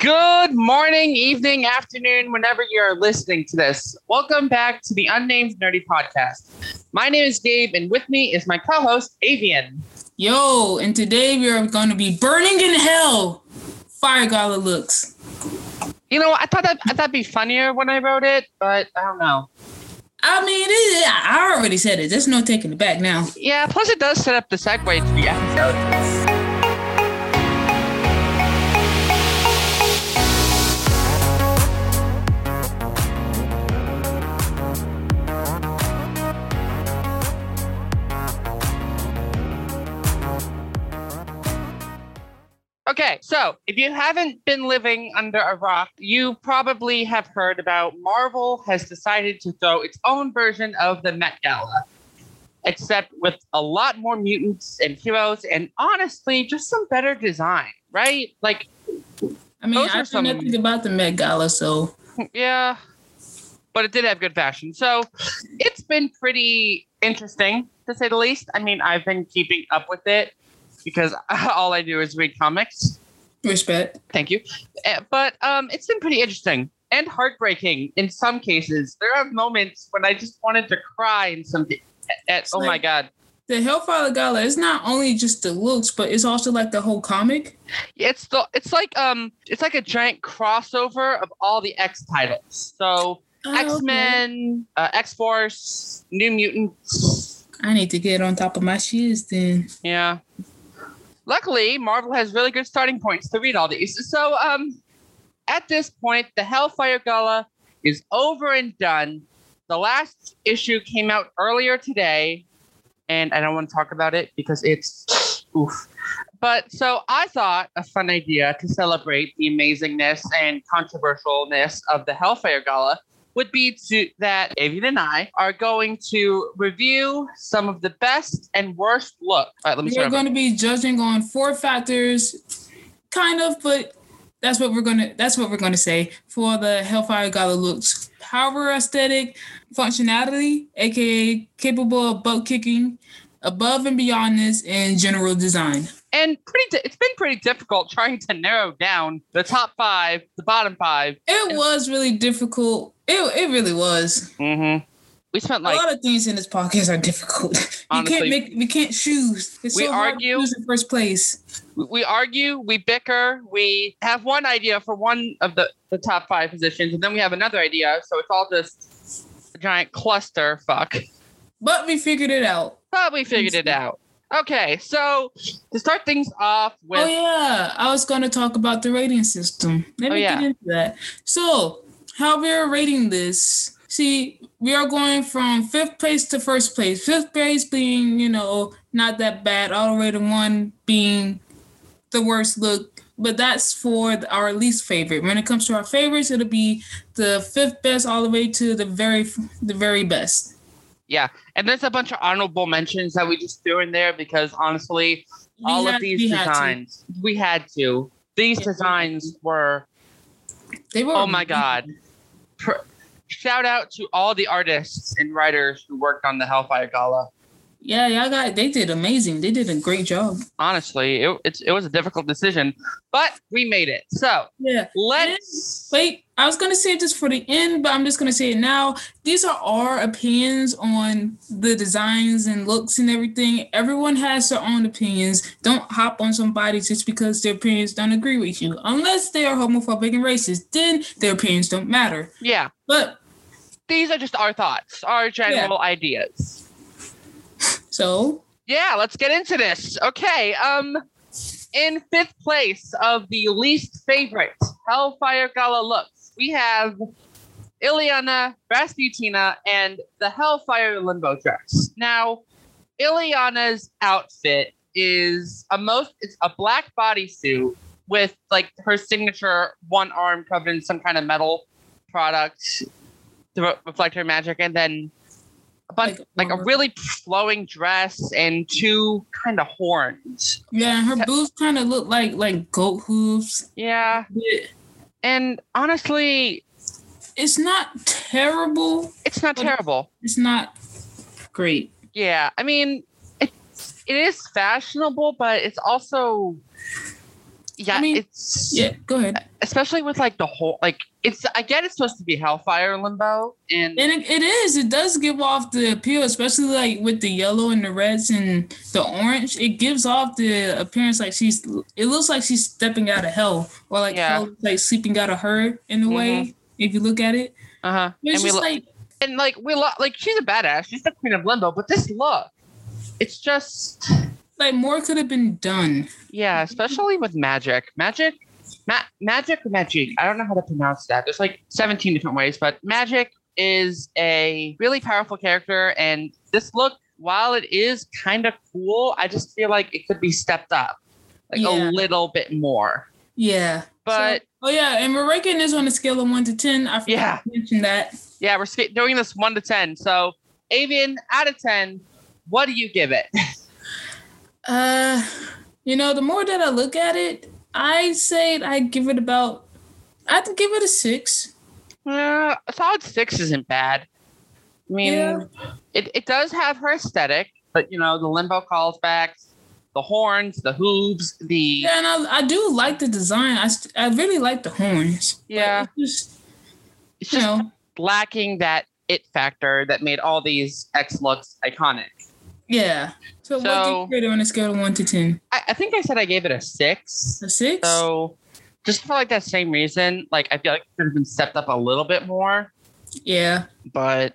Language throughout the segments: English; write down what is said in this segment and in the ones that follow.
Good morning, evening, afternoon, whenever you're listening to this. Welcome back to the Unnamed Nerdy Podcast. My name is Gabe, and with me is my co-host, Avian. Yo, and today we are going to be burning in hell. Fire Gala looks. You know, I thought that'd be funnier when I wrote it, but I don't know. I mean, I already said it. There's no taking it back now. Yeah, plus it does set up the segue to the episode. Okay, so if you haven't been living under a rock, you probably have heard about Marvel has decided to throw its own version of the Met Gala, except with a lot more mutants and heroes and honestly, just some better design, right? Like, I mean, I don't know nothing about the Met Gala, so. Yeah, but it did have good fashion. So it's been pretty interesting, to say the least. I mean, I've been keeping up with it, because all I do is read comics. Respect. Thank you. But it's been pretty interesting and heartbreaking in some cases. There are moments when I just wanted to cry in some. Oh my God. The Hellfire Gala is not only just the looks, but it's also like the whole comic. Yeah, it's like a giant crossover of all the X titles. So X-Men, okay. X-Force, New Mutants. I need to get on top of my shoes then. Yeah. Luckily, Marvel has really good starting points to read all these. So at this point, the Hellfire Gala is over and done. The last issue came out earlier today, and I don't want to talk about it because it's oof. But so I thought a fun idea to celebrate the amazingness and controversialness of the Hellfire Gala would be that Avian and I are going to review some of the best and worst looks. All right, let me start. We're going to be judging on 4 factors, kind of, but that's what we're gonna say for the Hellfire Gala looks: power, aesthetic, functionality, aka capable of butt kicking, above and beyond this, and general design. And it's been pretty difficult trying to narrow down the top 5, the bottom 5. It was really difficult. It really was. Mm-hmm. We spent like a lot of things in this podcast are difficult. Honestly, we can't choose. It's so hard to choose in first place. We argue. We bicker. We have one idea for one of the top 5 positions, and then we have another idea. So it's all just a giant cluster fuck. But we figured it out. Okay, so to start things off with... Oh, yeah. I was going to talk about the rating system. Let me get into that. So, how we are rating this. See, we are going from 5th place to 1st place. 5th place being, you know, not that bad. All the way to 1 being the worst look. But that's for our least favorite. When it comes to our favorites, it'll be the 5th best all the way to the very best. Yeah, and there's a bunch of honorable mentions that we just threw in there because, honestly, all of these designs, we had to. These designs were oh, my God. Shout out to all the artists and writers who worked on the Hellfire Gala. Yeah, they did amazing. They did a great job. Honestly, it was a difficult decision, but we made it. So yeah, wait. I was gonna save this for the end, but I'm just gonna say it now. These are our opinions on the designs and looks and everything. Everyone has their own opinions. Don't hop on somebody just because their opinions don't agree with you, unless they are homophobic and racist. Then their opinions don't matter. Yeah, but these are just our thoughts, our general ideas. So yeah, let's get into this. Okay, in 5th place of the least favorite Hellfire Gala looks, we have Illyana Rasputina and the Hellfire Limbo dress. Now, Illyana's outfit is it's a black bodysuit with like her signature one arm covered in some kind of metal product to reflect her magic, and then a bunch, like a really flowing dress and 2 kind of horns. Yeah, her boobs kind of look like goat hooves. Yeah. And honestly, it's not terrible. It's not terrible. It's not great. Yeah, I mean, it is fashionable, but it's also Yeah, I mean, it's... Yeah, go ahead. Especially with, like, the whole... Like, it's... I get it's supposed to be Hellfire Limbo, and it is. It does give off the appeal, especially, like, with the yellow and the reds and the orange. It gives off the appearance like she's... It looks like she's stepping out of hell. Or, like, hell, like, sleeping out of her, in a way, if you look at it. Uh-huh. It's just, like... And, like, we... Like, she's a badass. She's the queen of Limbo. But this look... It's just... Like, more could have been done. Yeah, especially with magic. Magic. I don't know how to pronounce that. There's like 17 different ways, but Magic is a really powerful character. And this look, while it is kind of cool, I just feel like it could be stepped up like a little bit more. Yeah. But... So, and we're ranking this on a scale of 1 to 10. I forgot to mention that. Yeah, we're doing this 1 to 10. So, Avian, out of 10, what do you give it? You know, the more that I look at it, I say I give it about... I'd give it a 6. A solid 6 isn't bad. I mean, it does have her aesthetic, but, you know, the Limbo calls back, the horns, the hooves, the... Yeah, and I do like the design. I really like the horns. Yeah. It's just lacking that it factor that made all these X looks iconic. Yeah. So what did you rate on a scale of 1 to 10? I think I said I gave it a 6. A 6? So just for like that same reason, like I feel like it could have been stepped up a little bit more. Yeah. But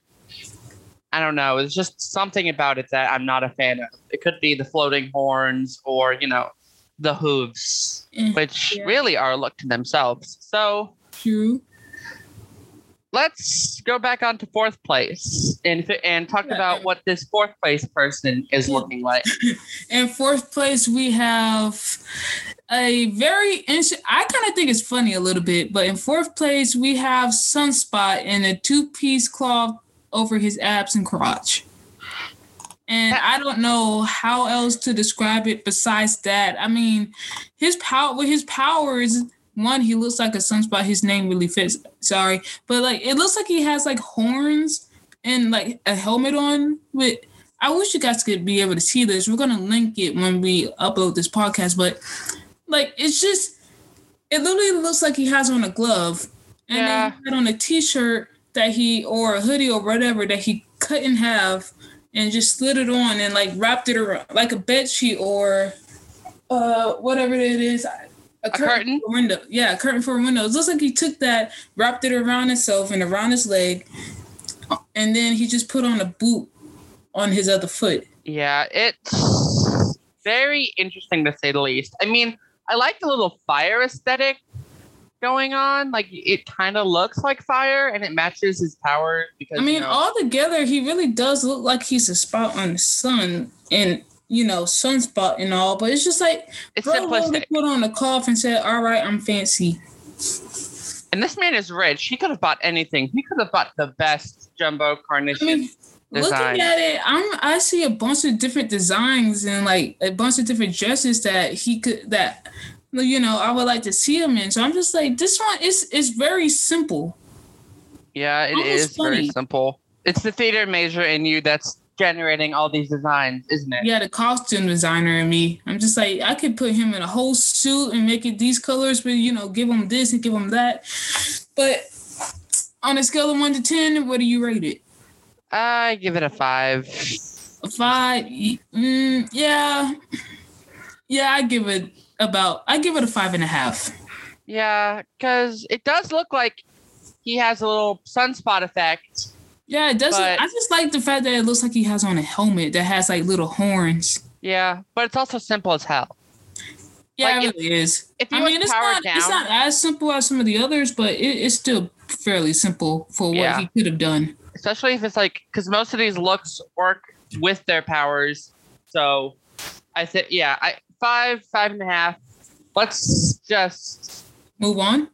I don't know. It's just something about it that I'm not a fan of. It could be the floating horns or, you know, the hooves, which really are a look to themselves. So true. Let's go back on to fourth place and talk about what this fourth place person is looking like. In fourth place, we have a very interesting... I kind of think it's funny a little bit, but in fourth place, we have Sunspot in a two-piece cloth over his abs and crotch. And I don't know how else to describe it besides that. I mean, his powers... One, he looks like a sunspot. His name really fits. Sorry. But, like, it looks like he has, like, horns and, like, a helmet on. But I wish you guys could be able to see this. We're going to link it when we upload this podcast. But, like, it's just... It literally looks like he has on a glove. And then he had on a T-shirt that he... Or a hoodie or whatever that he couldn't have. And just slid it on and, like, wrapped it around. Like a bedsheet or whatever it is. A curtain for a window. Yeah, a curtain for a window. It looks like he took that, wrapped it around himself and around his leg, and then he just put on a boot on his other foot. Yeah, it's very interesting to say the least. I mean, I like the little fire aesthetic going on. Like, it kind of looks like fire, and it matches his power. Because, I mean, all together, he really does look like he's a spot on the sun, and... You know, sunspot and all, but it's just like it's simplistic. Put on a cough and said, "All right, I'm fancy." And this man is rich. He could have bought anything. He could have bought the best jumbo carnation. I mean, looking at it, I see a bunch of different designs and like a bunch of different dresses that he could that you know I would like to see him in. So I'm just like, this one is very simple. Yeah, it is very simple. It's the theater major in you that's generating all these designs, isn't it? Yeah, the costume designer in me. I'm just like, I could put him in a whole suit and make it these colors, but, you know, give him this and give him that. But on a scale of 1 to 10, what do you rate it? I give it a 5. A 5? Yeah. Yeah, I give it a 5.5. Yeah, because it does look like he has a little sunspot effect. Yeah, it doesn't. But I just like the fact that it looks like he has on a helmet that has like little horns. Yeah, but it's also simple as hell. Yeah, like, it really is. It's not as simple as some of the others, but it's still fairly simple for what he could have done. Especially if it's like, because most of these looks work with their powers. So I think, 5.5. Let's just move on.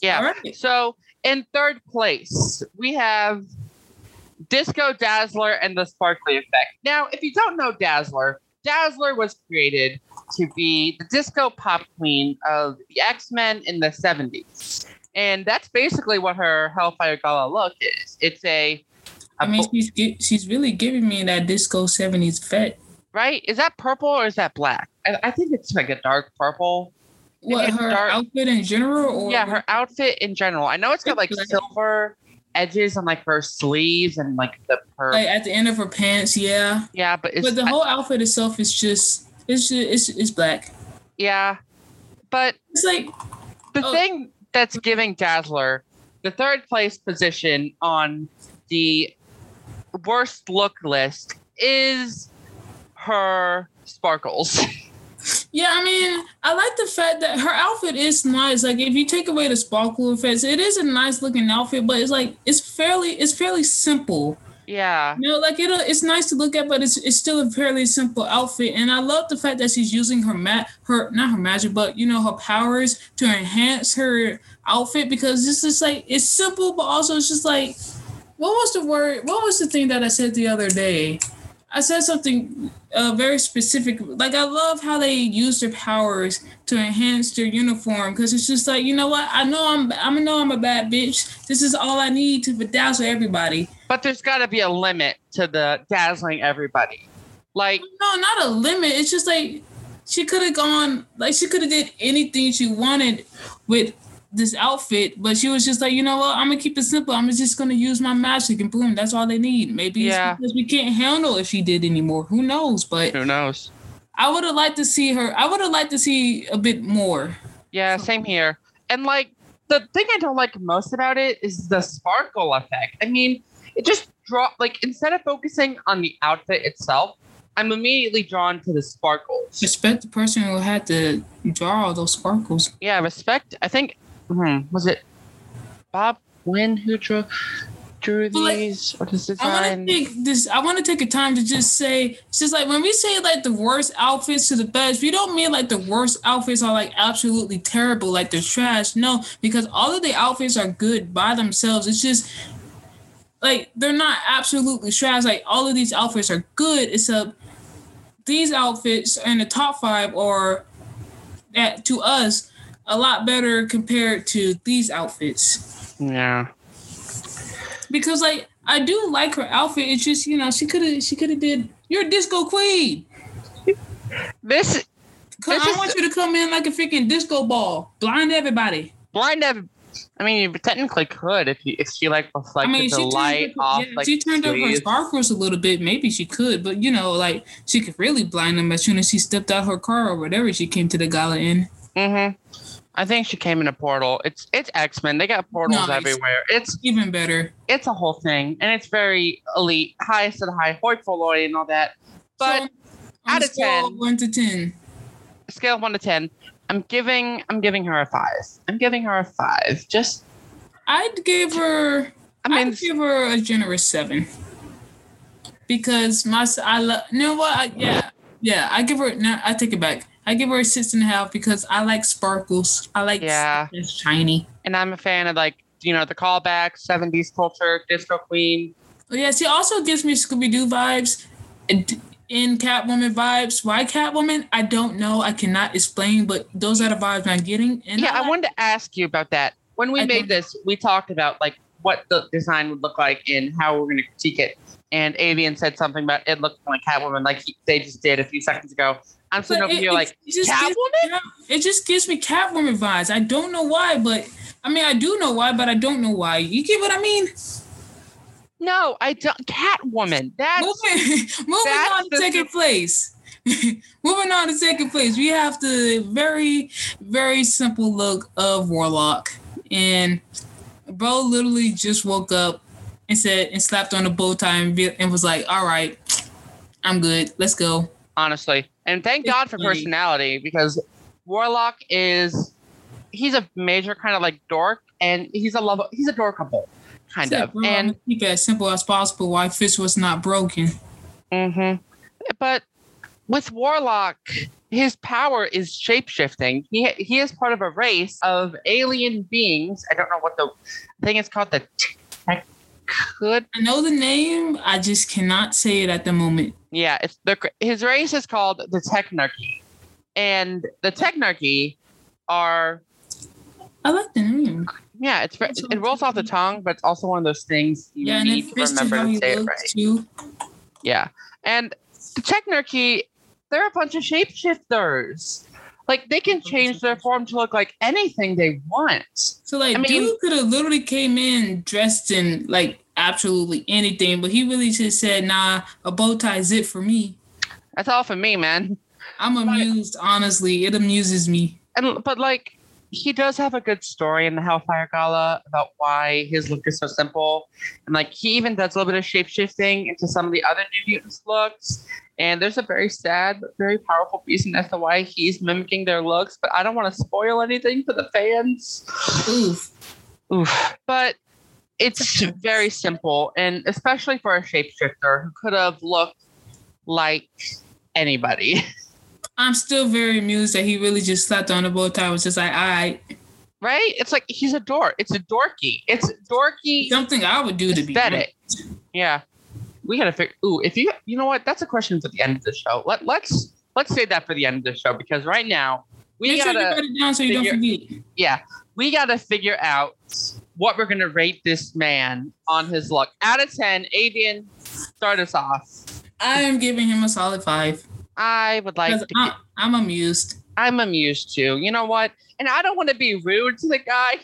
Yeah. All right. So. In third place, we have Disco Dazzler and the Sparkly Effect. Now, if you don't know Dazzler, Dazzler was created to be the disco pop queen of the X-Men in the 70s. And that's basically what her Hellfire Gala look is. It's she's really giving me that disco 70s effect. Right? Is that purple or is that black? I think it's like a dark purple. What, her outfit in general? Or yeah, her outfit in general. I know it's got like silver edges on like her sleeves and like the her like at the end of her pants. Yeah, yeah, but it's, but the whole outfit itself is just it's black. Yeah, but it's like the thing that's giving Dazzler the third place position on the worst look list is her sparkles. Yeah, I mean, I like the fact that her outfit is nice. Like, if you take away the sparkle effects, it is a nice looking outfit, but it's like it's fairly simple. Yeah, you know, like it's nice to look at, but it's still a fairly simple outfit. And I love the fact that she's using her powers to enhance her outfit, because this is like it's simple, but also it's just like, what was the word? What was the thing that I said the other day? I said something very specific. Like, I love how they use their powers to enhance their uniform, because it's just like, you know what? I know I'm a bad bitch. This is all I need to dazzle everybody. But there's got to be a limit to the dazzling everybody. Like, no, not a limit. It's just like she could have did anything she wanted with this outfit, but she was just like, you know what, I'm gonna keep it simple. I'm just gonna use my magic and boom, that's all they need. Maybe it's because we can't handle if she did anymore. Who knows? But who knows? I would have liked to see her. I would have liked to see a bit more. Yeah, same here. And like the thing I don't like most about it is the sparkle effect. I mean, it just instead of focusing on the outfit itself, I'm immediately drawn to the sparkles. Respect the person who had to draw all those sparkles. Yeah, respect. I think. Was it Bob Wynn who drew these? Like, or this design? I want to take a time to just say, it's just like when we say like the worst outfits to the best, we don't mean like the worst outfits are like absolutely terrible, like they're trash. No, because all of the outfits are good by themselves. It's just like they're not absolutely trash. Like all of these outfits are good, except these outfits in the top five are, to us, a lot better compared to these outfits. Yeah. Because like I do like her outfit. It's just, you know, she could have did. You're a disco queen. I want you to come in like a freaking disco ball, blind everybody. I mean, you technically could if she like reflected the light off. Yeah, like, she turned up her sparkles a little bit. Maybe she could, but you know, like she could really blind them as soon as she stepped out her car or whatever. She came to the gala in. Mm-hmm. I think she came in a portal. It's X-Men. They got portals everywhere. It's even better. It's a whole thing. And it's very elite. Highest of the high, hoi and all that. But so, out of 10. Scale of 1 to 10. I'm giving her a 5. Just I'd give her a generous 7. Because I take it back. I give her a 6.5 because I like sparkles. I like shiny. And I'm a fan of like, you know, the callback, 70s culture, disco queen. Oh, yeah, she also gives me Scooby-Doo vibes and Catwoman vibes. Why Catwoman? I don't know. I cannot explain, but those are the vibes I'm getting. And I wanted to ask you about that. When we made this, we talked about like what the design would look like and how we're going to critique it. And Avian said something about it looking like Catwoman, like they just did a few seconds ago. I'm sitting over here like, Catwoman? It just gives me Catwoman vibes. I don't know why, but... I mean, I do know why, but I don't know why. You get what I mean? No, I don't... Catwoman. That's... Moving on to second place. We have the very, very simple look of Warlock. And bro literally just woke up and slapped on a bow tie and was like, all right, I'm good. Let's go. Honestly. And thank God for personality, because Warlock he's a major kind of like dork, and he's adorkable kind of. Bro, and keep it as simple as possible. Why fish was not broken. Mm-hmm. But with Warlock, his power is shapeshifting. He is part of a race of alien beings. I don't know what the thing is called. I know the name. I just cannot say it at the moment. Yeah, his race is called the Technarchy, and the Technarchy are. I like the name. Yeah, it rolls off the tongue, but it's also one of those things you need to remember to say it right. Too. Yeah, and the Technarchy, they're a bunch of shapeshifters. Like, they can change their form to look like anything they want. So, like, dude could have literally came in dressed in, like, absolutely anything, but he really just said, nah, a bow tie is it for me. That's all for me, man. I'm amused, honestly. It amuses me. But, like, he does have a good story in the Hellfire Gala about why his look is so simple. And, like, he even does a little bit of shape-shifting into some of the other New Mutants looks. And there's a very sad, but very powerful reason as to why he's mimicking their looks. But I don't want to spoil anything for the fans. Oof. But it's very simple. And especially for a shapeshifter who could have looked like anybody. I'm still very amused that he really just slapped on a bow tie. Was just like, all right. Right? It's like, he's a dork. It's a dorky. It's dorky. Something I would do to be aesthetic. Yeah. We got to figure, you know what? That's a question for the end of the show. Let's save that for the end of the show, because right now we got to write it down so you don't forget. Yeah. We got to figure out what we're going to rate this man on his luck. Out of 10, Avian, start us off. I am giving him a solid 5. I would like to. I'm amused. I'm amused too. You know what? And I don't want to be rude to the guy.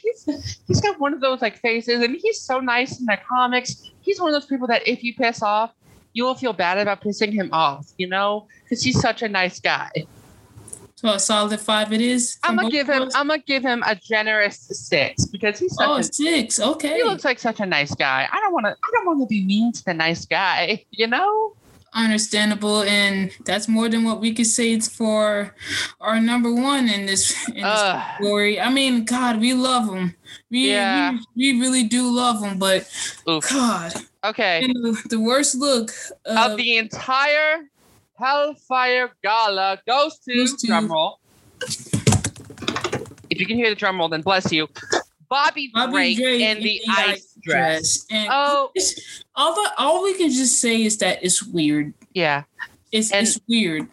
He's got one of those like faces, and he's so nice in the comics. He's one of those people that if you piss off, you will feel bad about pissing him off, you know, because he's such a nice guy. So a solid 5 it is. I'm gonna give him a generous 6 because he's such a 6. Okay. He looks like such a nice guy. I don't want to be mean to the nice guy. You know. Understandable, and that's more than what we could say. It's for our number one in this category. I mean, God, we love him. We really do love him, but oof. God, okay, the worst look of the entire Hellfire Gala goes to drumroll. If you can hear the drumroll, then bless you. Bobby Drake and the ice dress. And all we can just say is that it's weird. Yeah, it's weird.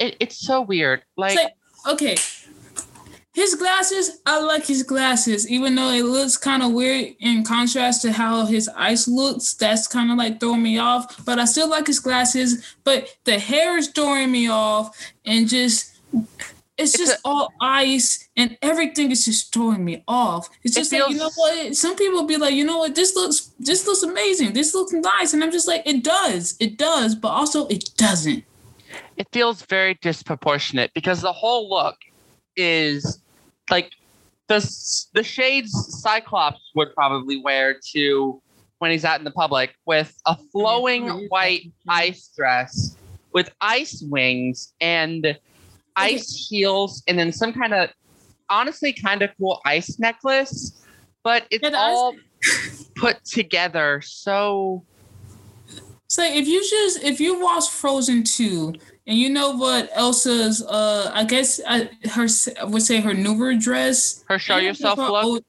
It's so weird. Like, okay, his glasses. I like his glasses, even though it looks kind of weird in contrast to how his ice looks. That's kind of like throwing me off. But I still like his glasses. But the hair is throwing me off, and just. It's just all ice and everything is just throwing me off. It's just like, you know what? Some people be like, you know what? This looks amazing. This looks nice. And I'm just like, it does, but also it doesn't. It feels very disproportionate because the whole look is like the shades Cyclops would probably wear to when he's out in the public with a flowing white ice dress with ice wings and ice heels, and then some kind of, honestly, kind of cool ice necklace, but it's all put together. So if you watch Frozen 2, and you know what Elsa's, I would say her newer dress, her show yourself look,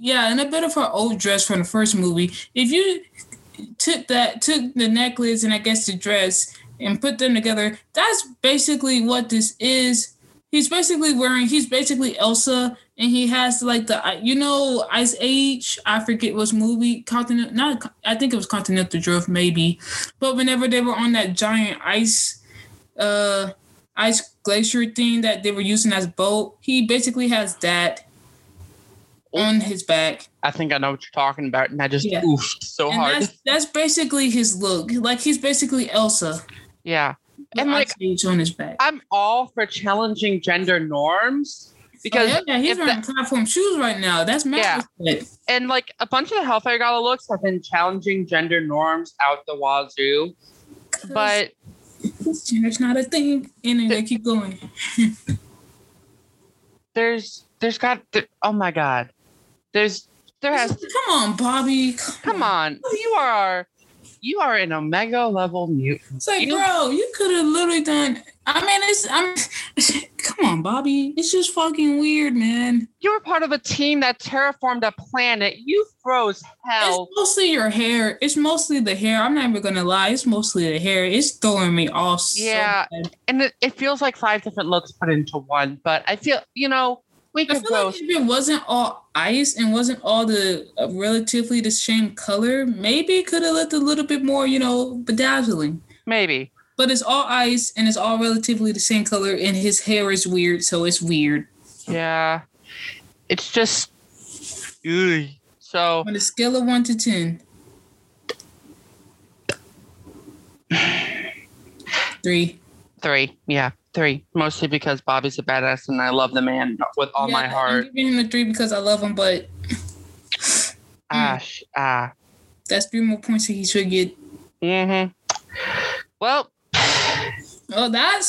and a bit of her old dress from the first movie. If you took the necklace and I guess the dress, and put them together, that's basically what this is. He's basically Elsa, and he has like the, you know, Ice Age, I forget which movie, I think it was Continental Drift maybe, but whenever they were on that giant ice glacier thing that they were using as boat, he basically has that on his back. I think I know what you're talking about, and I just oofed so hard. That's basically his look. Like, he's basically Elsa. Yeah. And like, on his back. I'm all for challenging gender norms because he's wearing platform shoes right now. That's mad. Yeah. And like a bunch of the Hellfire Gala looks have been challenging gender norms out the wazoo, but gender's not a thing, and they keep going. Oh my God, come on, Bobby. Come on, you are an Omega level mutant. It's like, bro, you could have literally done. Come on, Bobby. It's just fucking weird, man. You were part of a team that terraformed a planet. You froze hell. It's mostly your hair. It's mostly the hair. I'm not even gonna lie. It's mostly the hair. It's throwing me off. Yeah, so bad. And it feels like 5 different looks put into one. But I feel, you know. I feel like if it wasn't all ice and wasn't all the relatively the same color, maybe it could have looked a little bit more, you know, bedazzling. Maybe. But it's all ice and it's all relatively the same color, and his hair is weird, so it's weird. Yeah. It's just... Ugh. So... On a scale of 1 to 10. 3. 3, yeah. 3, mostly because Bobby's a badass and I love the man with all my heart. I'm giving him a 3 because I love him, but... That's 3 more points that he should get. Mm-hmm. Well... Oh, that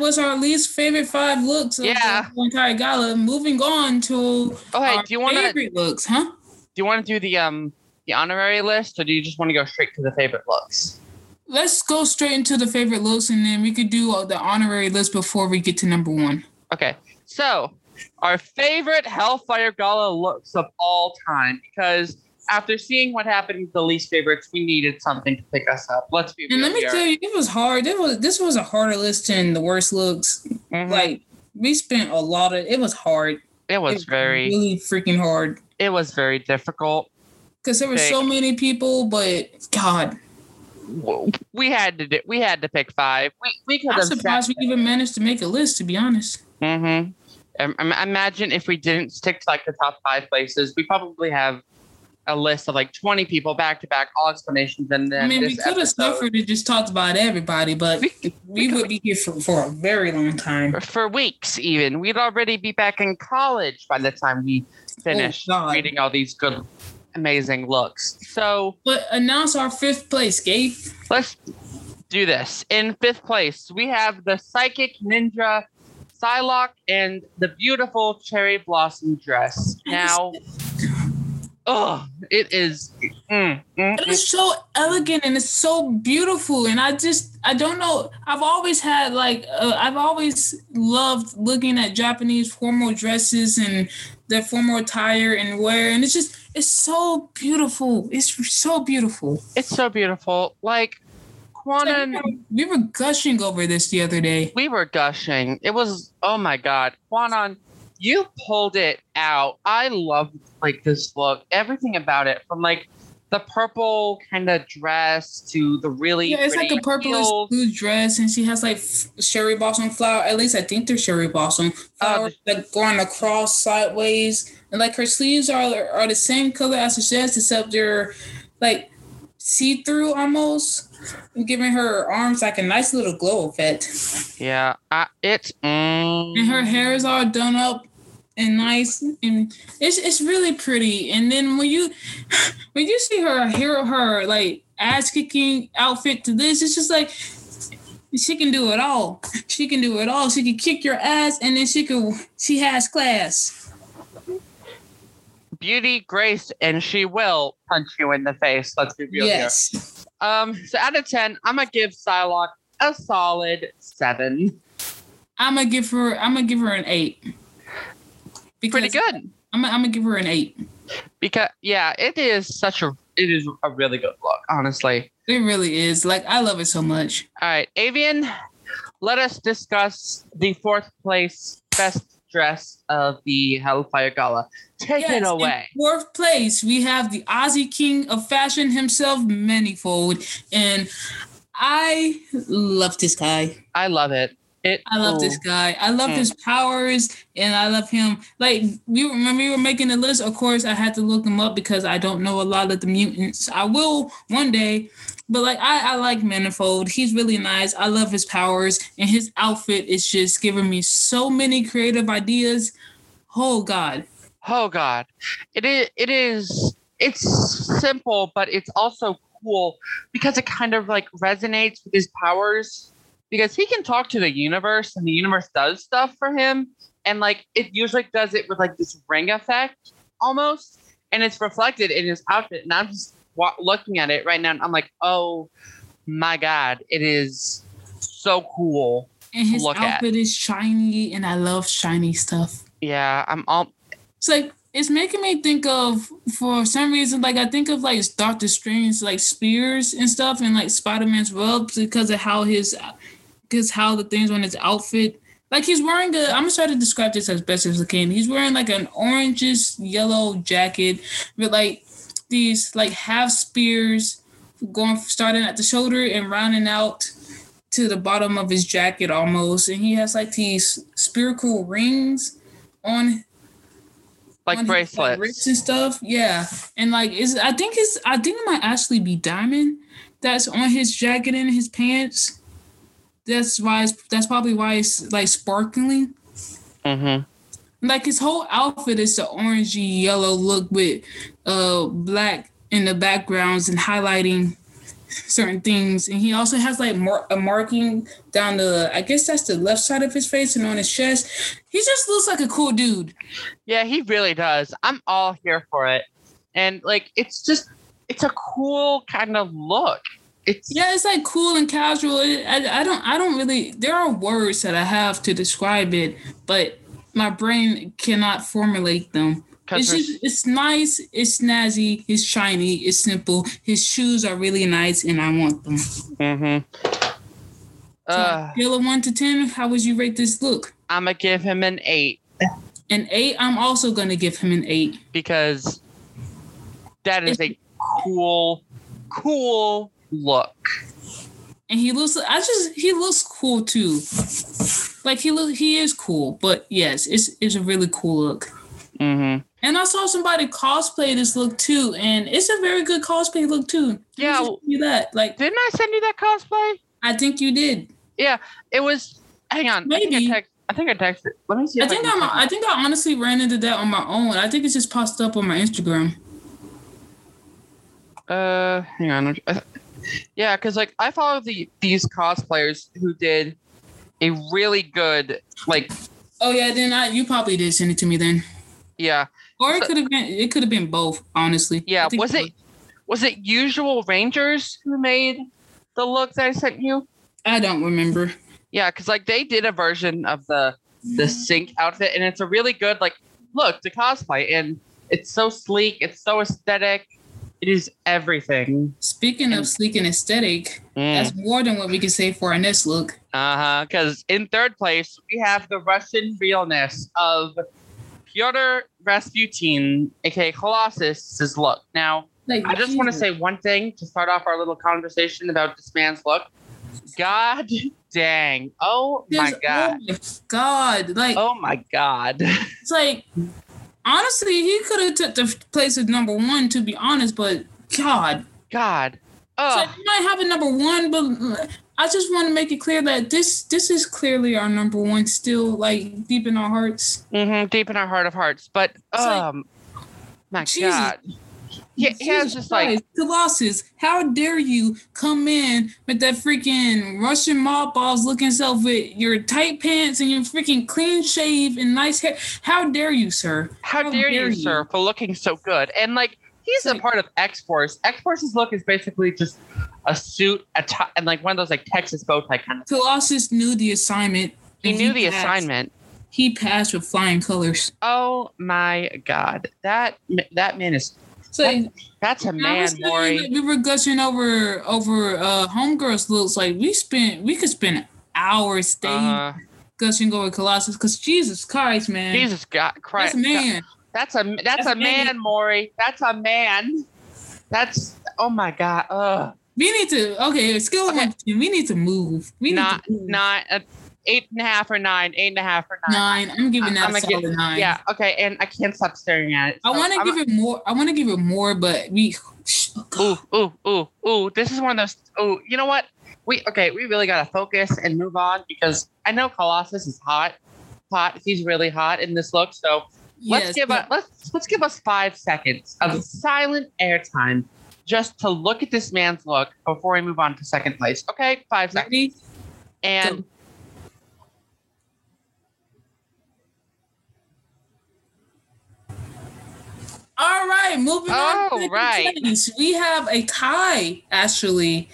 was our least favorite 5 looks of the entire gala. Moving on to favorite looks, huh? Do you want to do the honorary list, or do you just want to go straight to the favorite looks? Let's go straight into the favorite looks, and then we could do the honorary list before we get to number 1. Okay, so our favorite Hellfire Gala looks of all time, because after seeing what happened with the least favorites, we needed something to pick us up. Let's be real. And let me tell you, it was hard. This was a harder list than the worst looks. Mm-hmm. Like, we spent a lot of... It was hard. It was very... really freaking hard. It was very difficult. Because there were so many people, but God. We had to pick 5. We could. I'm surprised we even managed to make a list, to be honest. Mm-hmm. Imagine if we didn't stick to, like, the top 5 places. We probably have... a list of like 20 people back to back, all explanations, and then we could have suffered and just talked about everybody, but we would be here for a very long time, for weeks even. We'd already be back in college by the time we finished reading all these good, amazing looks. So, but announce our 5th place, Gabe. Let's do this. In 5th place, we have the psychic ninja Psylocke and the beautiful cherry blossom dress. Now. Oh, it is. It is so elegant and it's so beautiful. And I don't know. I've always had I've always loved looking at Japanese formal dresses and their formal attire and wear. And it's so beautiful. It's so beautiful. It's so beautiful. Like, Kwana. We were gushing over this the other day. We were gushing. It was, oh my God. Kwana, you pulled it out. I love like this look, everything about it, from like the purple kind of dress to the really it's like a purplish blue dress, and she has like cherry blossom flower. At least I think they're cherry blossom flowers that going across sideways, and like her sleeves are the same color as her chest, except they're like see through almost, and giving her arms like a nice little glow effect. Yeah, it's and her hair is all done up. And nice, and it's really pretty. And then when you see her, hear her like ass kicking outfit to this, it's just like she can do it all. She can do it all. She can kick your ass, and then she has class, beauty, grace, and she will punch you in the face. Let's be real here. So out of 10, I'm gonna give Psylocke a solid 7. I'm gonna give her an 8. Because pretty good. I'm gonna give her an 8. Because it is a really good look, honestly. It really is. Like, I love it so much. All right, Avian, let us discuss the 4th place best dress of the Hellfire Gala. Take it away. In 4th place, we have the Aussie King of Fashion himself, Manifold, and I love this guy. I love it. I love this guy. I love his powers, and I love him. Like, when we were making the list, of course, I had to look him up because I don't know a lot of the mutants. I will one day, but like I like Manifold. He's really nice. I love his powers, and his outfit is just giving me so many creative ideas. Oh God. It is. It's simple, but it's also cool because it kind of like resonates with his powers. Because he can talk to the universe, and the universe does stuff for him. And, like, it usually does it with, like, this ring effect, almost. And it's reflected in his outfit. And I'm just looking at it right now, and I'm like, oh, my God. It is so cool to look at. And his outfit is shiny, and I love shiny stuff. Yeah, It's like... It's making me think of, for some reason, like I think of like Doctor Strange's like spears and stuff, and like Spider-Man's webs because of how the things on his outfit. Like he's wearing I'm gonna try to describe this as best as I can. He's wearing like an orangish yellow jacket with like these like half spears starting at the shoulder and rounding out to the bottom of his jacket almost, and he has like these spherical rings on, like, on bracelets, his, like, wrists and stuff. Yeah, and like I think it might actually be diamond that's on his jacket and his pants. That's probably why it's like sparkling. Mm-hmm. Like his whole outfit is the orangey yellow look with black in the backgrounds and highlighting certain things. And he also has like a marking down the, I guess that's the left side of his face and on his chest. He just looks like a cool dude. Yeah, he really does. I'm all here for it. And like, it's a cool kind of look. It's like cool and casual. I don't really, there are words that I have to describe it, but my brain cannot formulate them. It's nice, it's snazzy, it's shiny, it's simple. His shoes are really nice, and I want them. Mm-hmm. So, scale of 1 to 10, how would you rate this look? I'm gonna give him an 8. An 8? I'm also gonna give him an 8 because that is a cool look. And he looks cool too. Like he is cool, but yes, it's a really cool look. Mm-hmm. And I saw somebody cosplay this look too, and it's a very good cosplay look too. Yeah, didn't I send you that cosplay? I think you did. Yeah, it was. Hang on, maybe I think I texted. Let me see. I think I honestly ran into that on my own. I think it just popped up on my Instagram. Hang on. Yeah, because like I follow these cosplayers who did a really good like. Oh yeah, then you probably did send it to me then. Yeah. Or it could have been both, honestly. Yeah. Was it Usual Rangers who made the look that I sent you? I don't remember. Yeah, because like they did a version of the Sync outfit, and it's a really good like look to cosplay, and it's so sleek, it's so aesthetic, it is everything. Speaking of sleek and aesthetic, that's more than what we can say for our next look. Because in third place we have the Russian realness of Pyotr Rasputin, aka Colossus' look. Now, I just want to say one thing to start off our little conversation about this man's look. God dang. Oh my God. Like, oh my God. It's like, honestly, he could have took the place of number one, to be honest, but God. Oh. So you might have a number one, but I just want to make it clear that this is clearly our number one still, like, deep in our hearts. Mm-hmm, deep in our heart of hearts. But, like, my Jesus. God. He has just, like... Colossus, how dare you come in with that freaking Russian mob boss looking self with your tight pants and your freaking clean shave and nice hair. How dare you, sir? How dare you, sir, for looking so good? And, like, he's a part of X-Force. X-Force's look is basically just a suit, and like one of those like Texas bow tie kind of. Colossus knew the assignment. He knew the assignment. He passed with flying colors. Oh my God, that man is. So that's a man, Maury. Like we were gushing over homegirls' looks. Like we could spend hours gushing over Colossus because Jesus Christ, man. Jesus God, Christ, that's a man. That's a man, Maury. That's a man. That's oh my God. We need to skill okay. 1 2. We need to move. We not need to move. Not 8.5 or 9. 8.5 or 9. I'm giving that a 9. Yeah. Okay. And I can't stop staring at it. So I want to give it more. But we. Ooh. This is one of those. Oh, you know what? We really gotta focus and move on because I know Colossus is hot. He's really hot in this look. So. Let's give us 5 seconds of silent airtime just to look at this man's look before we move on to second place. Okay, 5 seconds. And all right, moving on to second place. We have a tie actually,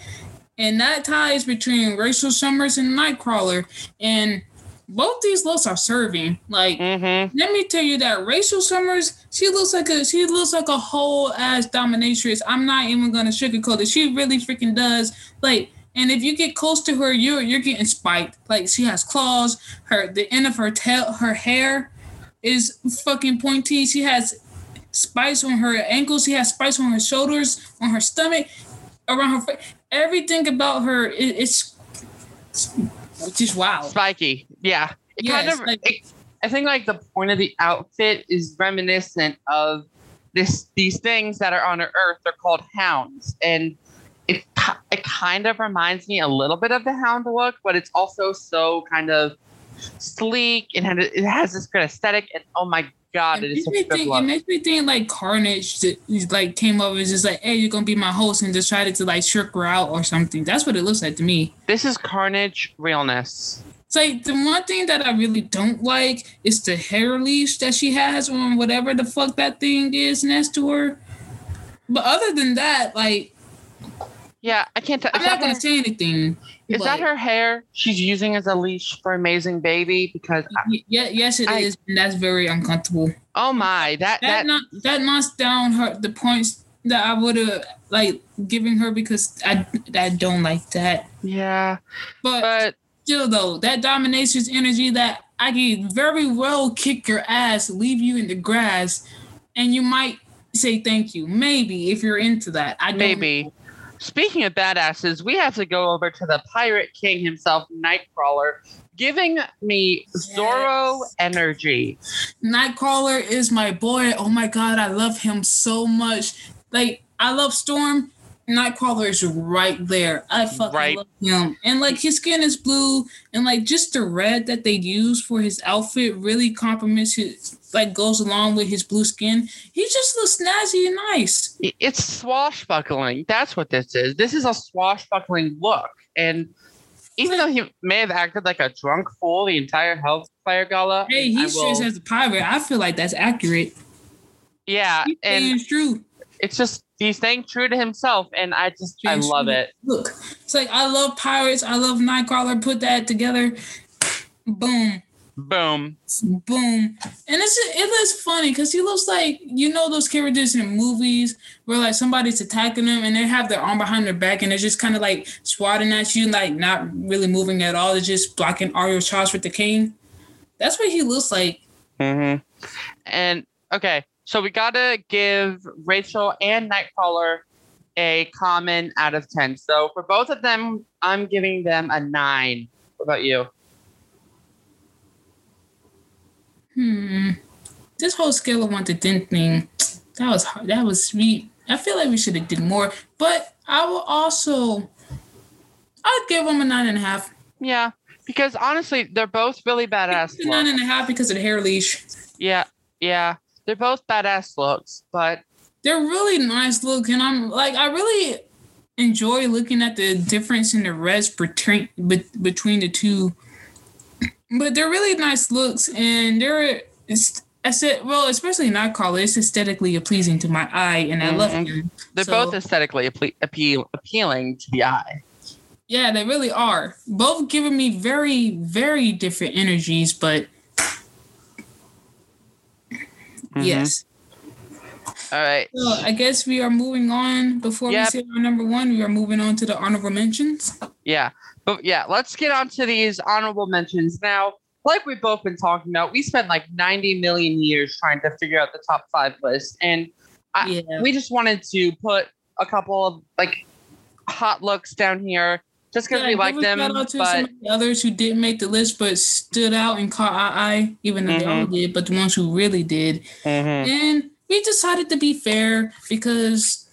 and that tie is between Rachel Summers and Nightcrawler, and both these looks are serving. Like, Let me tell you that Rachel Summers, she looks like a whole ass dominatrix. I'm not even gonna sugarcoat it. She really freaking does. Like, and if you get close to her, you're getting spiked. Like, she has claws. The end of her tail, her hair is fucking pointy. She has spikes on her ankles. She has spikes on her shoulders, on her stomach, around her face. Everything about her is Which is wow. Spiky. Yeah. I think like the point of the outfit is reminiscent of these things that are on Earth. They're called hounds. And it kind of reminds me a little bit of the hound look, but it's also so kind of sleek and it has this good aesthetic. And oh my God, it is such a good look. It makes me think like Carnage like came over and just like, hey, you're going to be my host, and just tried to like trick her out or something. That's what it looks like to me. This is Carnage realness. It's like the one thing that I really don't like is the hair leash that she has on whatever the fuck that thing is next to her. But other than that, like, yeah, I can't tell. I'm not going to say anything. Is that her hair she's using as a leash for Amazing Baby? Because yes, it is. And that's very uncomfortable. Oh my, that knocks down her the points that I would have like giving her because I don't like that. Yeah, but still though, that dominatrix energy that I can very well kick your ass, leave you in the grass, and you might say thank you. Maybe if you're into that, I don't know. Speaking of badasses, we have to go over to the Pirate King himself, Nightcrawler, giving me Zorro energy. Nightcrawler is my boy. Oh my God, I love him so much. Like, I love Storm. Nightcrawler is right there. I fucking love him. And like his skin is blue, and like just the red that they use for his outfit really complements his, like goes along with his blue skin. He just looks snazzy and nice. It's swashbuckling. That's what this is. This is a swashbuckling look. And even though he may have acted like a drunk fool the entire Hellfire Gala. Hey, he sure says a pirate. I feel like that's accurate. Yeah. It's true. It's just he's staying true to himself, and I love it. Look, it's like I love pirates. I love Nightcrawler. Put that together, boom. And it looks funny because he looks like those characters in movies where like somebody's attacking them and they have their arm behind their back and they're just kind of like swatting at you, like not really moving at all. They're just blocking all your shots with the cane. That's what he looks like. Mm-hmm. And okay. So we gotta give Rachel and Nightcrawler a common out of 10. So for both of them, I'm giving them a 9. What about you? This whole scale of 1 to 10 thing, that was hard. That was sweet. I feel like we should have did more, but I'd give them a 9.5. Yeah, because honestly, they're both really badass. 9.5 because of the hair leash. Yeah. They're both badass looks, but they're really nice look. And I'm like, I really enjoy looking at the difference in the res between the two. But they're really nice looks, and especially Nightcrawler. It's aesthetically pleasing to my eye, and I love them. They're both aesthetically appealing to the eye. Yeah, they really are. Both giving me very, very different energies, but. Mm-hmm. Yes. All right. So I guess we are moving on. Before we say our number one, we are moving on to the honorable mentions. Yeah. But yeah, let's get on to these honorable mentions. Now, like we've both been talking about, we spent like 90 million years trying to figure out the top 5 list. And we just wanted to put a couple of like hot looks down here just because we like them. Shout out to some of the others who didn't make the list but stood out and caught our eye, even though they all did, but the ones who really did. Mm-hmm. And we decided to be fair because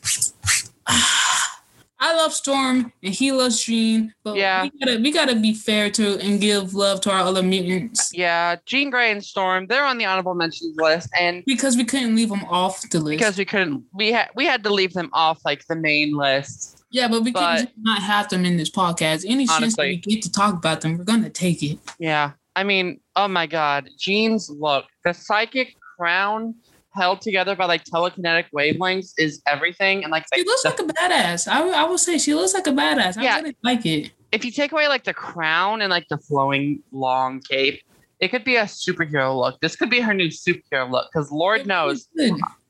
I love Storm and he loves Jean, but we gotta be fair to and give love to our other mutants. Yeah, Jean Grey and Storm, they're on the honorable mentions list, and because we couldn't leave them off the list. Because we had to leave them off like the main list. Yeah, but we can not have them in this podcast. Any chance that we get to talk about them, we're going to take it. Yeah. I mean, oh my God. Jean's look. The psychic crown held together by like telekinetic wavelengths is everything. And like she looks like a badass. I will say she looks like a badass. I really like it. If you take away like the crown and like the flowing long cape, it could be a superhero look. This could be her new superhero look because Lord knows.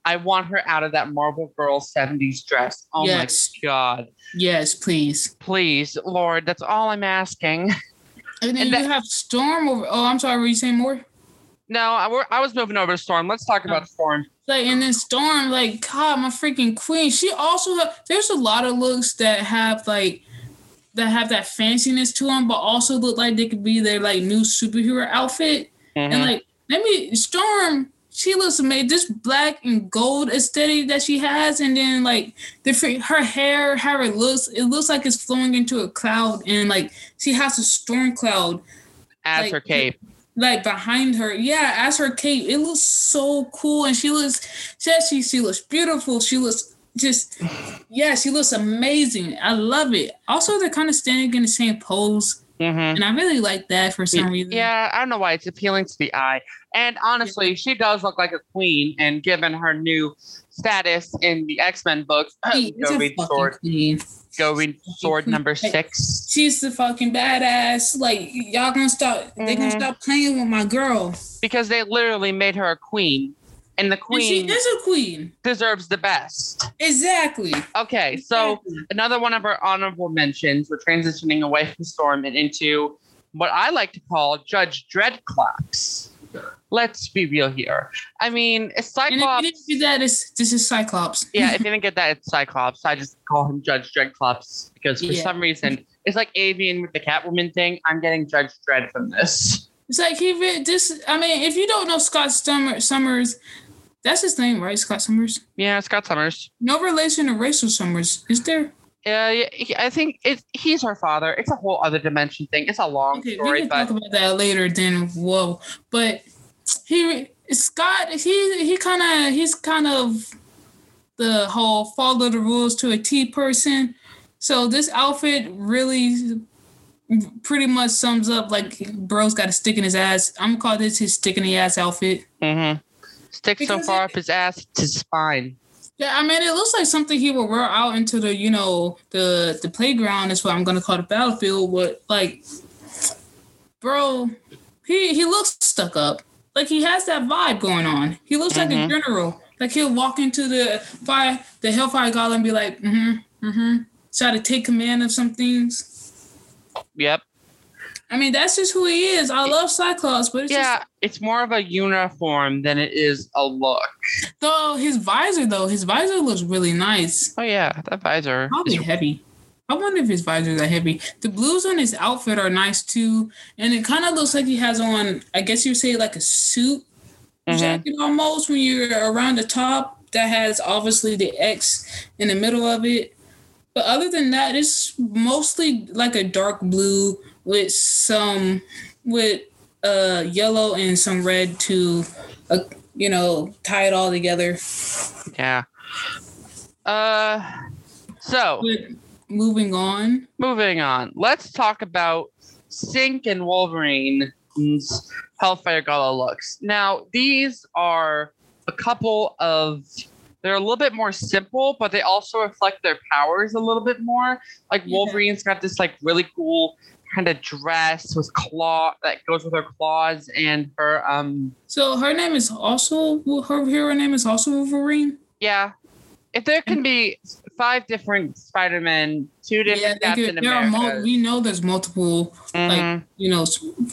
I want her out of that Marvel Girl 70s dress. Oh, my God. Yes, please. Please, Lord. That's all I'm asking. And then you have Storm over... Oh, I'm sorry. Were you saying more? No, I was moving over to Storm. Let's talk about Storm. Like, and then Storm, like, God, my freaking queen. She also... There's a lot of looks that have, like... that have that fanciness to them, but also look like they could be their like new superhero outfit. Mm-hmm. And like, Storm, she looks amazing. This black and gold aesthetic that she has, and then like different her hair, how it looks like it's flowing into a cloud, and like she has a storm cloud as like her cape. Like behind her, yeah, as her cape, it looks so cool, and she looks beautiful. She looks she looks amazing. I love it. Also, they're kind of standing in the same pose, mm-hmm. and I really like that for some reason. Yeah, I don't know why, it's appealing to the eye. And honestly, she does look like a queen, and given her new status in the X-Men books, go read Sword number 6. She's the fucking badass. Like, y'all gonna stop, mm-hmm. They gonna stop playing with my girl. Because they literally made her a queen. And the queen... And she is a queen. ...deserves the best. Exactly. Okay, so another one of our honorable mentions, we're transitioning away from Storm and into what I like to call Judge Dreadclocks. Let's be real here. I mean, Cyclops... And if you didn't do that, this is Cyclops. Yeah, if you didn't get that, it's Cyclops. I just call him Judge Dreadclops because for some reason, it's like Avian with the Catwoman thing. I'm getting Judge Dredd from this. It's like if you don't know Scott Summers, that's his name, right? Scott Summers? Yeah, Scott Summers. No relation to Rachel Summers, is there? Yeah, I think he's her father. It's a whole other dimension thing. It's a long story. We can talk about that later. Then whoa, but Scott, he's kind of the whole follow the rules to a T person. So this outfit really pretty much sums up like bro's got a stick in his ass. I'm gonna call this his stick in the ass outfit. Mm-hmm. Stick so far up his ass to his spine. Yeah, I mean, it looks like something he would wear out into the, the playground is what I'm going to call the battlefield. But, like, bro, he looks stuck up. Like, he has that vibe going on. He looks mm-hmm. like a general. Like, he'll walk into the Hellfire Gala and be like, mm-hmm, mm-hmm. Try to take command of some things. Yep. I mean, that's just who he is. I love Cyclops, but it's it's more of a uniform than it is a look. Though his visor looks really nice. Oh yeah, that visor. Probably heavy. I wonder if his visors are heavy. The blues on his outfit are nice too, and it kind of looks like he has on, I guess you say, like a suit mm-hmm. jacket almost when you're around the top that has obviously the X in the middle of it. But other than that, it's mostly like a dark blue with some yellow and some red to tie it all together. Yeah. So but moving on. Let's talk about Sync and Wolverine's Hellfire Gala looks. Now, these are they're a little bit more simple, but they also reflect their powers a little bit more. Like Wolverine's got this like really cool kind of dress with claw that goes with her claws and her So her name is also her hero name is also Wolverine. Yeah, if there can be 5 different Spider-Men, 2 different Captain America. We know there's multiple mm-hmm.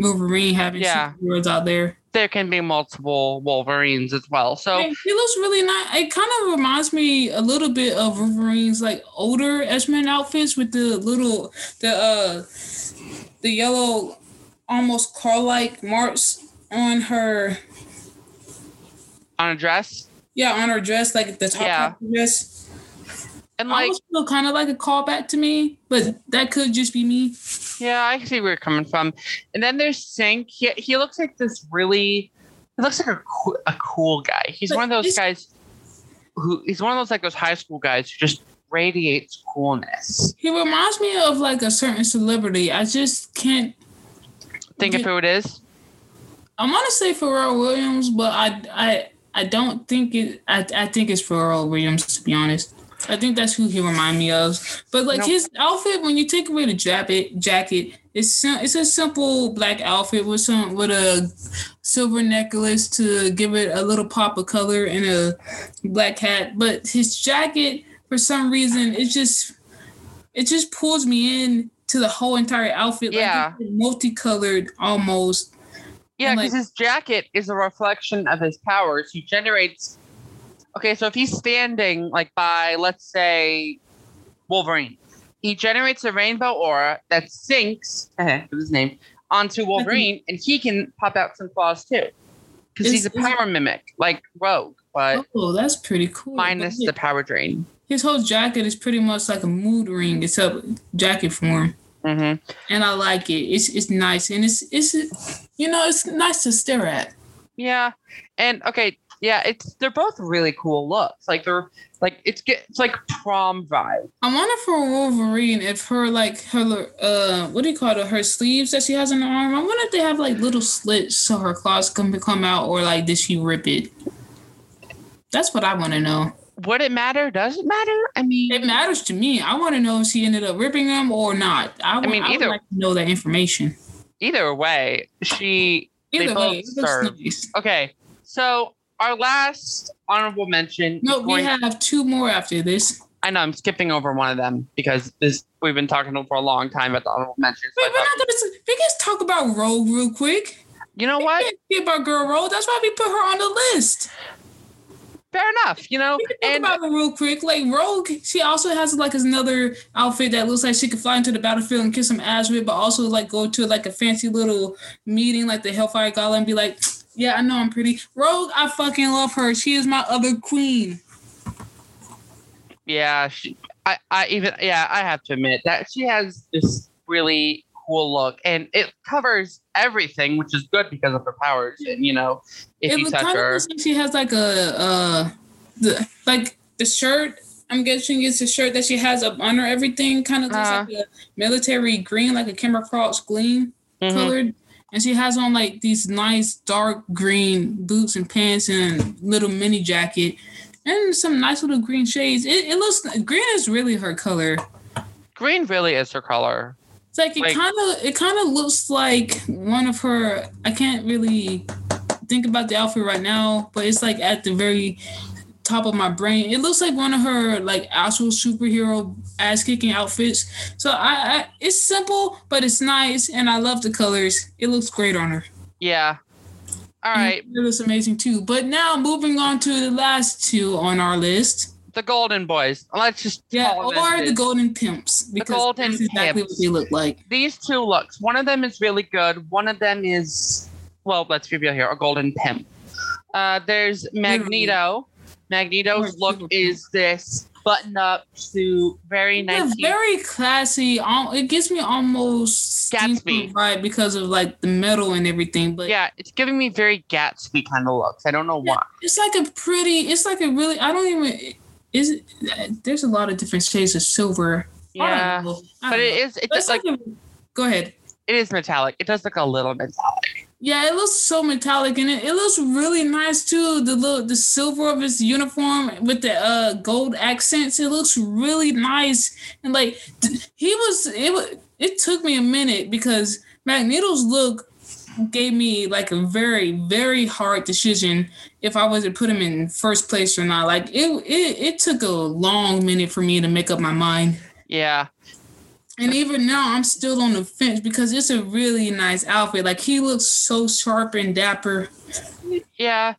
Wolverine having superheroes out there. There can be multiple Wolverines as well. So he looks really nice. It kind of reminds me a little bit of Wolverine's like older X-Men outfits with the yellow almost car-like marks on her dress. Yeah, on her dress, like the top of her dress. And like feel kind of like a callback to me, but that could just be me. Yeah, I see where you're coming from. And then there's Sync. He looks like this really. He looks like a cool guy. He's one of those guys who. He's one of those like those high school guys who just radiates coolness. He reminds me of like a certain celebrity. I just can't think of who it is. I want to say Pharrell Williams, but I don't think it. I think it's Pharrell Williams, to be honest. I think that's who he reminds me of. But like his outfit, when you take away the jacket, it's a simple black outfit with a silver necklace to give it a little pop of color and a black hat. But his jacket, for some reason, it just pulls me in to the whole entire outfit. Yeah, like multicolored almost. Yeah, because his jacket is a reflection of his powers. He generates. Okay, so if he's standing, like, by, let's say, Wolverine, he generates a rainbow aura that sinks onto Wolverine, and he can pop out some claws too. Because he's a power mimic, like Rogue, but that's pretty cool. Minus the power drain. His whole jacket is pretty much like a mood ring. It's a jacket form, and I like it. It's nice, and it's nice to stare at. Yeah, and they're both really cool looks. Like it's like prom vibe. I wonder for Wolverine if her sleeves that she has on the arm. I wonder if they have like little slits so her claws can come out, or like did she rip it? That's what I want to know. Would it matter? Does it matter? I mean, it matters to me. I want to know if she ended up ripping them or not. I would like to know that information. Either way, Okay, so. Our last honorable mention. No, we have two more after this. I know, I'm skipping over one of them because we've been talking for a long time about the honorable mentions. Wait, we can talk about Rogue real quick. You know what? We can't skip our girl Rogue. That's why we put her on the list. Fair enough, We can talk about her real quick. Like Rogue, she also has like another outfit that looks like she could fly into the battlefield and kiss some ass with, but also like go to like a fancy little meeting like the Hellfire Gala and be like, yeah, I know I'm pretty. Rogue, I fucking love her. She is my other queen. Yeah, I have to admit that she has this really cool look, and it covers everything, which is good because of her powers. And if you touch her, she has like the shirt. I'm guessing it's a shirt that she has up under everything. Kind of looks like a military green, like a Kimber Cross green colored. And she has on like these nice dark green boots and pants and little mini jacket and some nice little green shades. It looks green is really her color. Green really is her color. It's like it kind of looks like one of her. I can't really think about the outfit right now, but it's like at the very top of my brain. It looks like one of her like actual superhero ass kicking outfits. So I it's simple, but it's nice, and I love the colors. It looks great on her. Yeah. All right. It looks amazing too. But now moving on to the last two on our list, the Golden Boys. Let's just the Golden Pimps, because that's exactly what they look like. These two looks. One of them is really good. One of them is let's reveal here a Golden Pimp. There's Magneto. Magneto's look is this button-up suit, very nice. Yeah, very classy. It gives me almost Gatsby vibe because of like the metal and everything. But yeah, it's giving me very Gatsby kind of looks. I don't know why. It's like a pretty. It's like a really. I don't even. Is it, there's a lot of different shades of silver. Yeah, I don't know. It is. It's like go ahead. It is metallic. It does look a little metallic. Yeah, it looks so metallic, and it looks really nice too. The silver of his uniform with the gold accents, it looks really nice. And like it took me a minute because Magneto's look gave me like a very, very hard decision if I was to put him in first place or not. Like it took a long minute for me to make up my mind. Yeah. And even now, I'm still on the fence because it's a really nice outfit. Like, he looks so sharp and dapper. Yeah.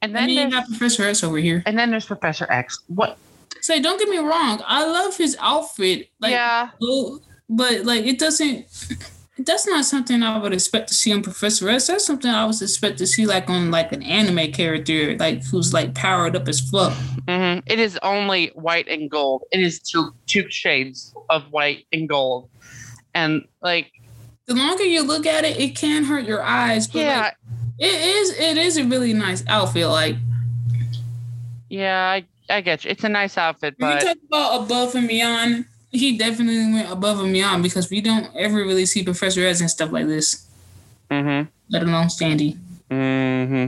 And then you got Professor X over here. And then there's Professor X. What? So don't get me wrong. I love his outfit. Like, yeah. But, like, it doesn't... That's not something I would expect to see on Professor X. That's something I would expect to see, like, on, like, an anime character, like, who's, like, powered up as fuck. Mm-hmm. It is only white and gold. It is two shades of white and gold. And, like... The longer you look at it, it can hurt your eyes. But yeah. Like, it is a really nice outfit, like... Yeah, I get you. It's a nice outfit, but... When you talk about above and beyond... He definitely went above and beyond because we don't ever really see Professor X and stuff like this. Mm-hmm. Let alone Sandy. Mm-hmm.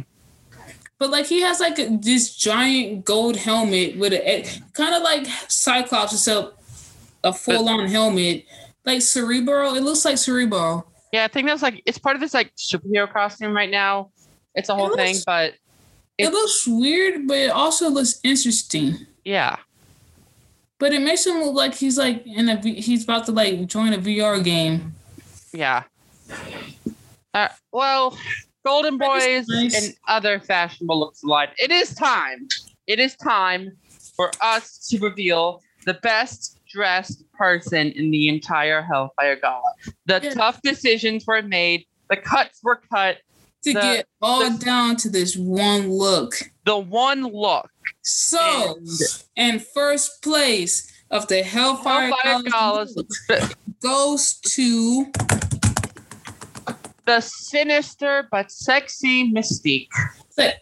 But, like, he has, like, this giant gold helmet with a... Kind of like Cyclops, except a full-on helmet. Like, Cerebral. It looks like Cerebral. Yeah, I think that's, like... It's part of this, like, superhero costume right now. It's a whole thing, but... It looks weird, but it also looks interesting. Yeah. But it makes him look like he's like he's about to like join a VR game. Yeah. Golden Boys and other fashionable looks alike. It is time for us to reveal the best dressed person in the entire Hellfire Gala. The tough decisions were made. The cuts were cut. To get all down to this one look. The one look. So, in first place of the Hellfire Gala goes to... the sinister but sexy Mystique. It's like,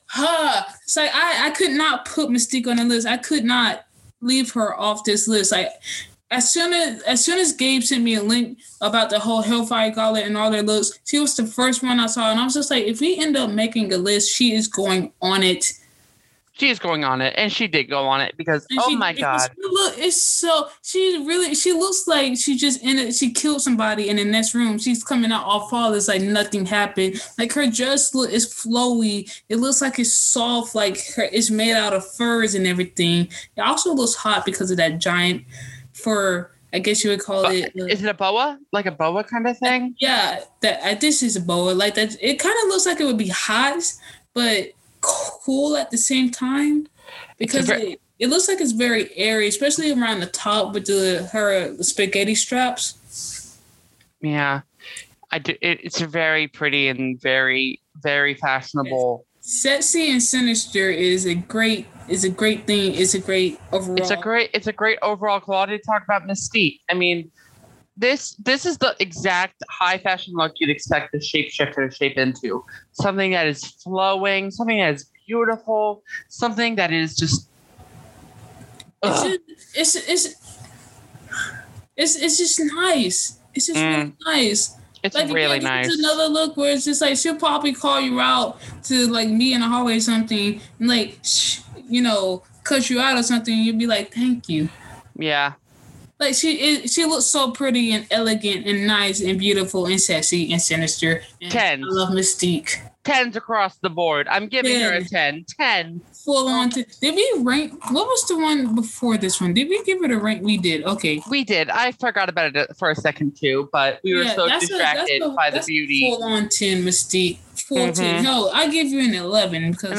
it's like I could not put Mystique on the list. I could not leave her off this list. Like, as soon as Gabe sent me a link about the whole Hellfire Gala and all their looks, she was the first one I saw, and I was just like, if we end up making a list, she is going on it. She is going on it, and she did go on it because oh my god! She looks like she just ended. She killed somebody in the next room. She's coming out all flawless, like nothing happened. Like her dress is flowy. It looks like it's soft, it's made out of furs and everything. It also looks hot because of that giant fur. I guess you would call it. Is it a boa? Like a boa kind of thing? Yeah, this is a boa. Like that, it kind of looks like it would be hot, but cool at the same time, because it looks like it's very airy, especially around the top with her spaghetti straps. Yeah, I do. It's very pretty and very, very fashionable. Sexy and sinister is a great thing. It's a great overall. It's a great overall quality to talk about Mystique. I mean, this is the exact high fashion look you'd expect a shapeshifter to shape into. Something that is flowing, something that is beautiful, something that is just it's just nice. It's just really nice. It's like, really nice. It's another look where it's just like she'll probably call you out to like me in the hallway or something and like cuss you out or something. You'd be like, thank you. Yeah. Like she looks so pretty and elegant and nice and beautiful and sexy and sinister. And tens. I love Mystique. 10s across the board. I'm giving her a 10. 10. Full on 10. Did we rank? What was the one before this one? Did we give it a rank? We did. Okay. We did. I forgot about it for a second too, but we were so distracted by the beauty. Full on 10 Mystique. Full 10. No, I give you an 11 because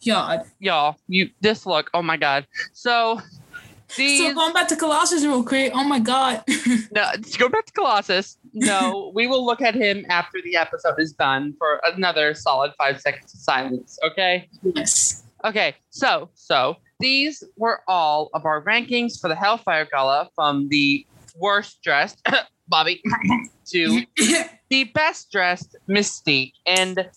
y'all, this look. Oh my god. So going back to Colossus real quick. Oh my god. No, let's go back to Colossus. No, we will look at him after the episode is done for another solid 5 seconds of silence. Okay. Yes. Okay. So these were all of our rankings for the Hellfire Gala, from the worst dressed Bobby to the best dressed Mystique. And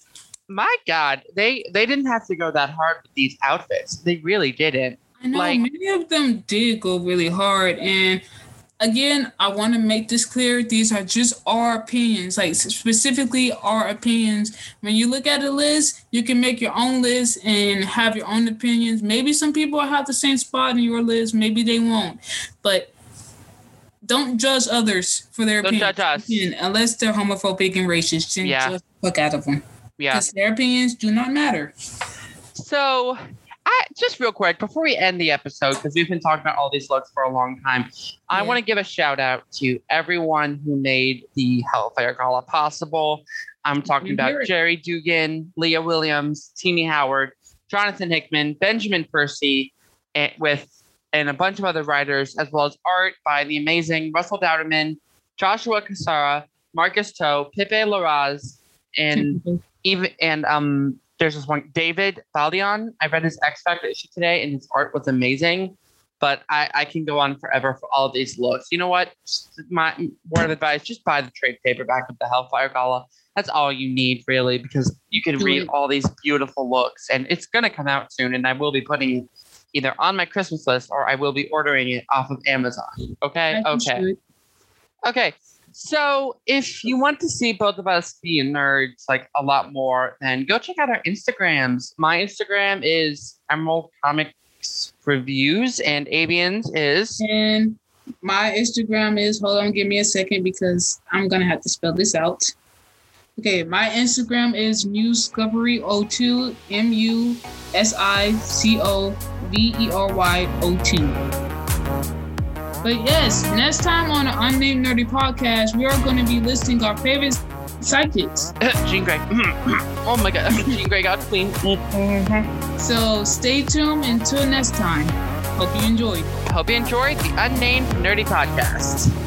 my god, they didn't have to go that hard with these outfits. They really didn't. I know, many of them did go really hard. And again, I want to make this clear. These are just our opinions, like specifically our opinions. When you look at a list, you can make your own list and have your own opinions. Maybe some people have the same spot in your list. Maybe they won't. But don't judge others for their opinions. Don't judge us. Unless they're homophobic and racist. Then judge the fuck out of them. Yeah. Because their opinions do not matter. So... just real quick, before we end the episode, because we've been talking about all these looks for a long time, I want to give a shout out to everyone who made the Hellfire Gala possible. I'm talking about Jerry Dugan, Leah Williams, Tini Howard, Jonathan Hickman, Benjamin Percy, and a bunch of other writers, as well as art by the amazing Russell Dowderman, Joshua Cassara, Marcus Toe, Pipe Laraz, and there's this one, David Baldion. I read his X Factor issue today, and his art was amazing. But I can go on forever for all of these looks. You know what? My word of advice, just buy the trade paperback of the Hellfire Gala. That's all you need, really, because you can read all these beautiful looks. And it's going to come out soon, and I will be putting it either on my Christmas list or I will be ordering it off of Amazon. Okay. So if you want to see both of us be nerds like a lot more, then go check out our Instagrams. My Instagram is Emerald Comics Reviews, and Avian's is... And my Instagram is... Hold on, give me a second because I'm going to have to spell this out. Okay, my Instagram is Muscovery02, MUSICOVERY02. But yes, next time on the Unnamed Nerdy Podcast, we are going to be listing our favorite psychics. Jean Grey. Oh my god, Jean Grey got clean. So stay tuned until next time. Hope you enjoyed the Unnamed Nerdy Podcast.